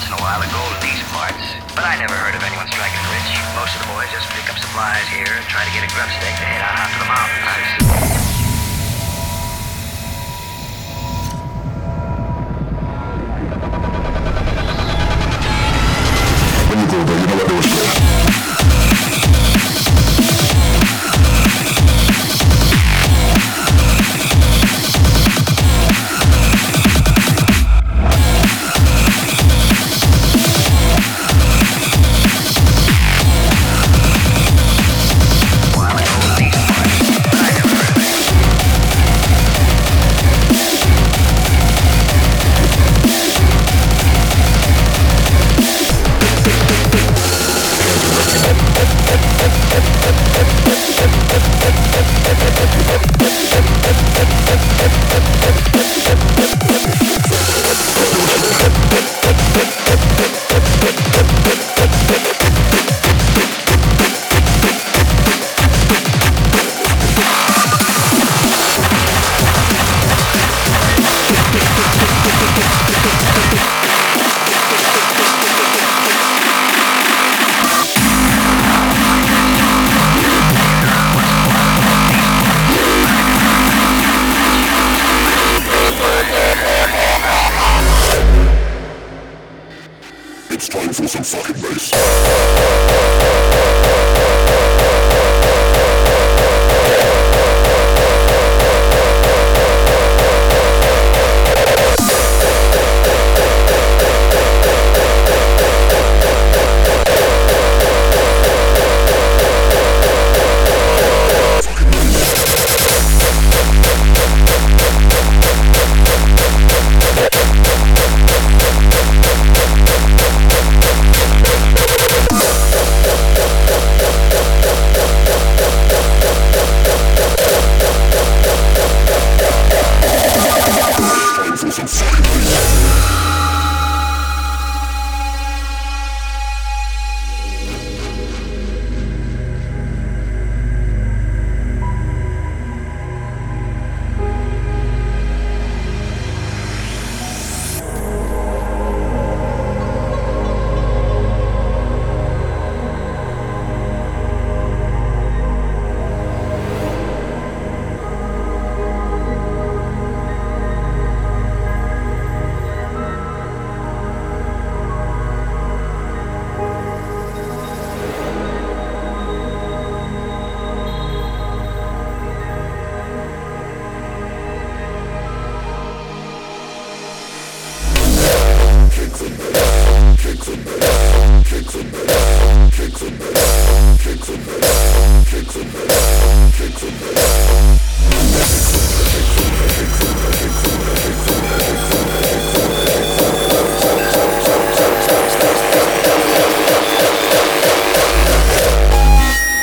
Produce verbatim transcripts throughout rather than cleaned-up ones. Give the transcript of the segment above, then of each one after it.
once in a while of gold in these parts, but I never heard of anyone striking rich. Most of the boys just pick up supplies here and try to get a grub stake to head out after the mountains.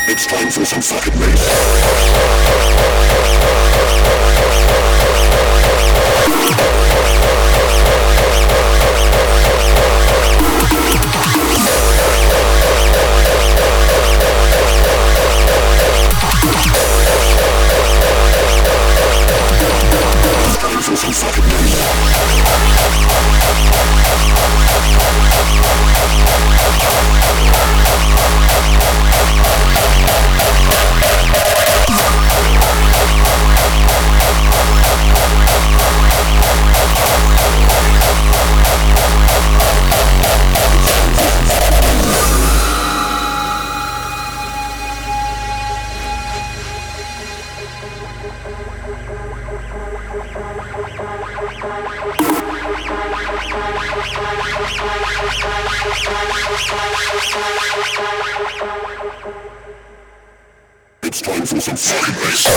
It's time for some fucking bass. It's time for some fucking It's time for some fucking bass.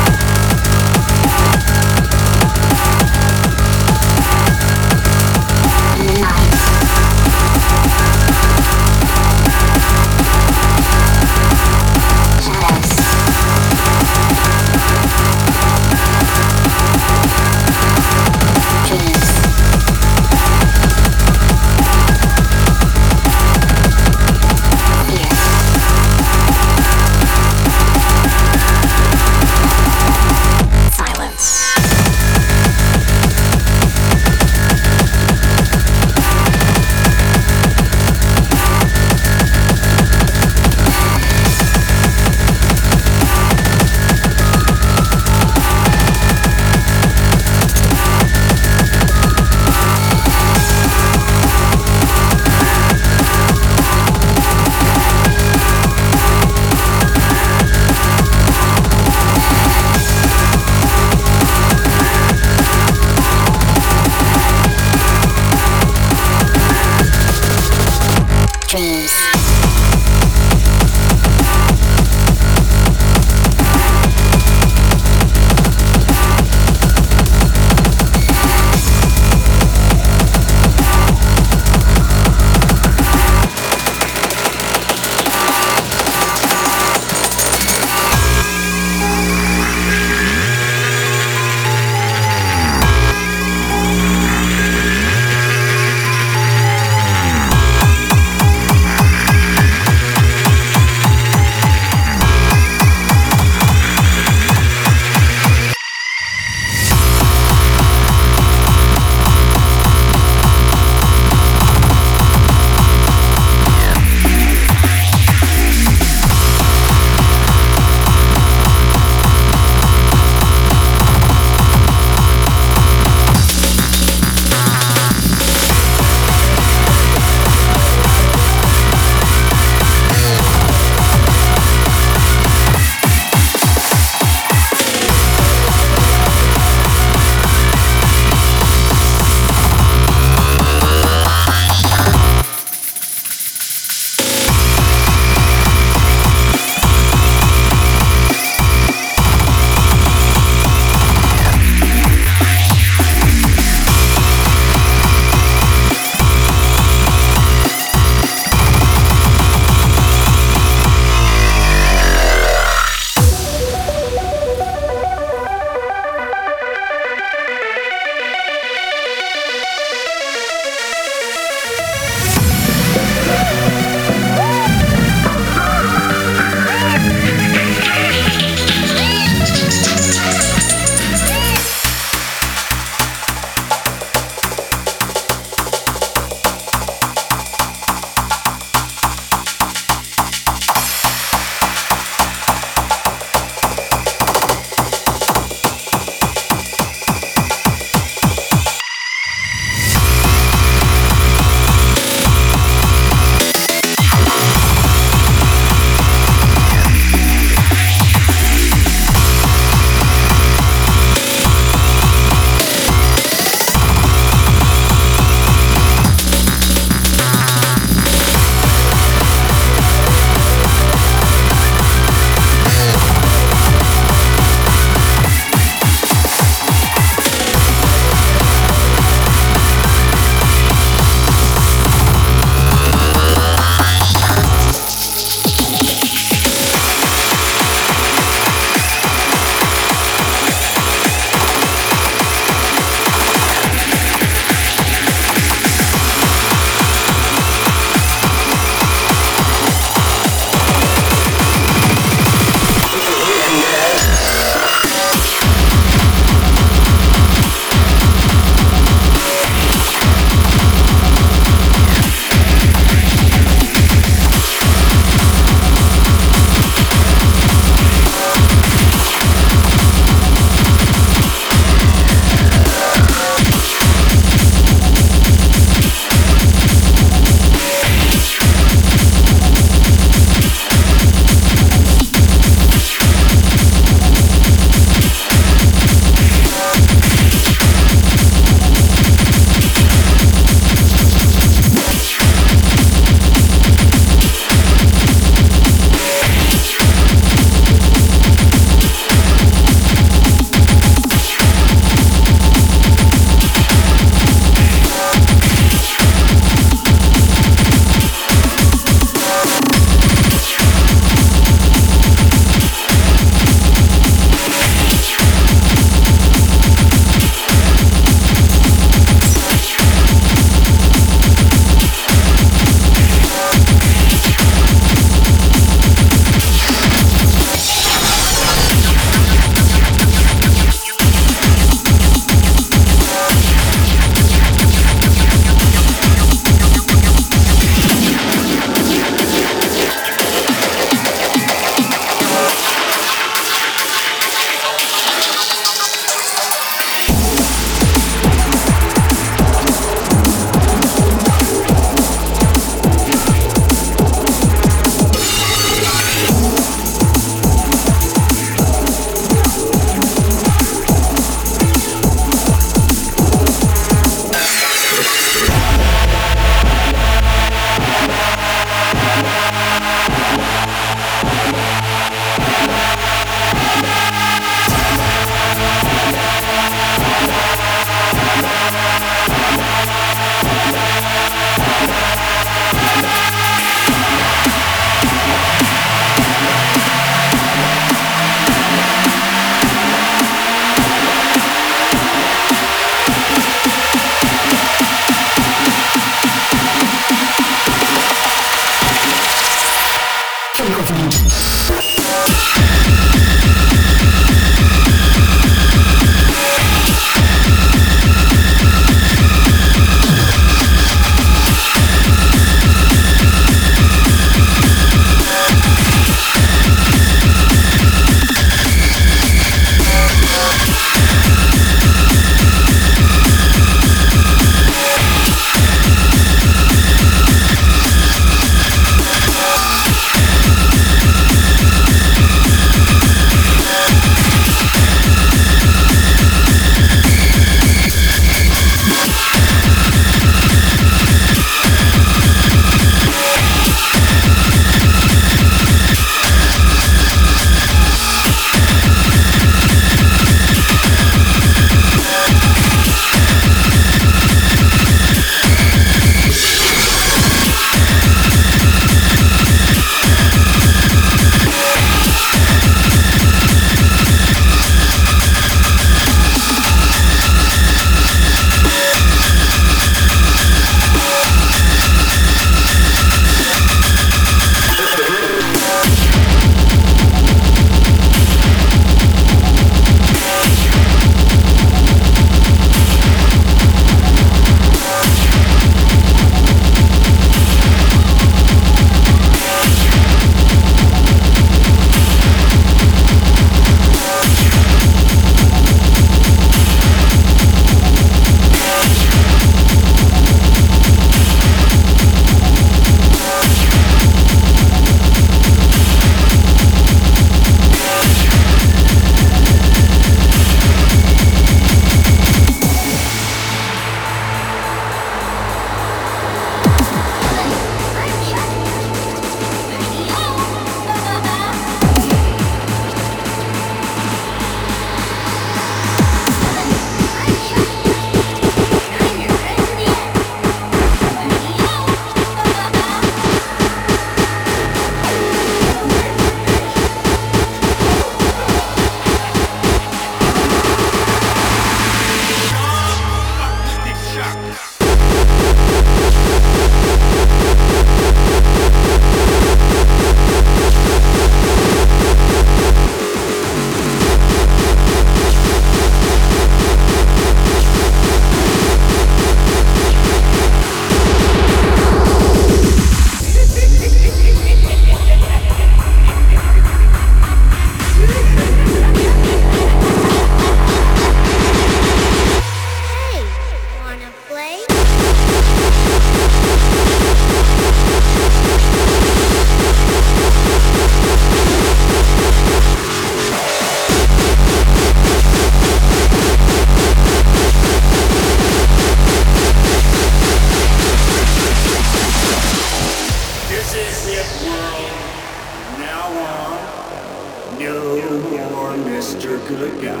on, Mister Good Guy.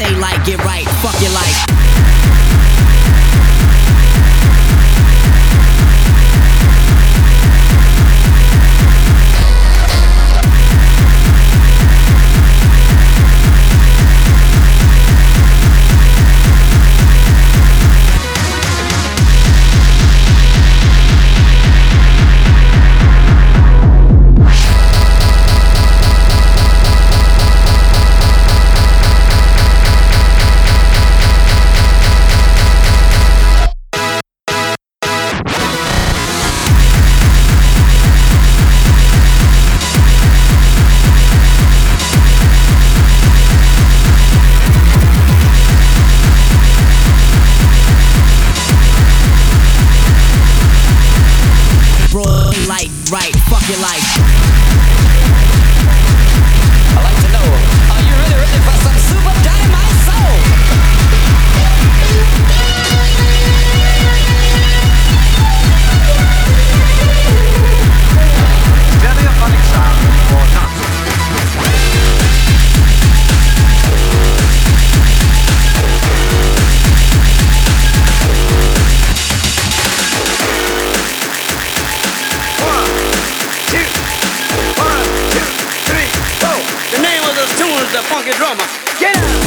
say like get right, fuck your life. Right, fuck your life. I'd like to know, are you really ready for some super dynamite soul? Stereophonic sound or not? The funky drummer. Get out!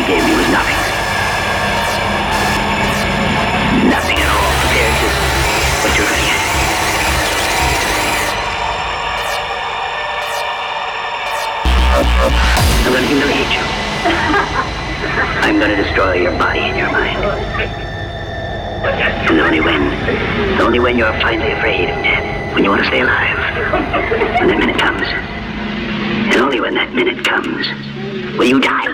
he gave me was nothing. Nothing at all compared to what you're going to get. I'm going to humiliate you. I'm going to destroy your body and your mind. And only when, only when you're finally afraid of death, when you want to stay alive, when that minute comes, and only when that minute comes, will you die?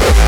We'll be right back.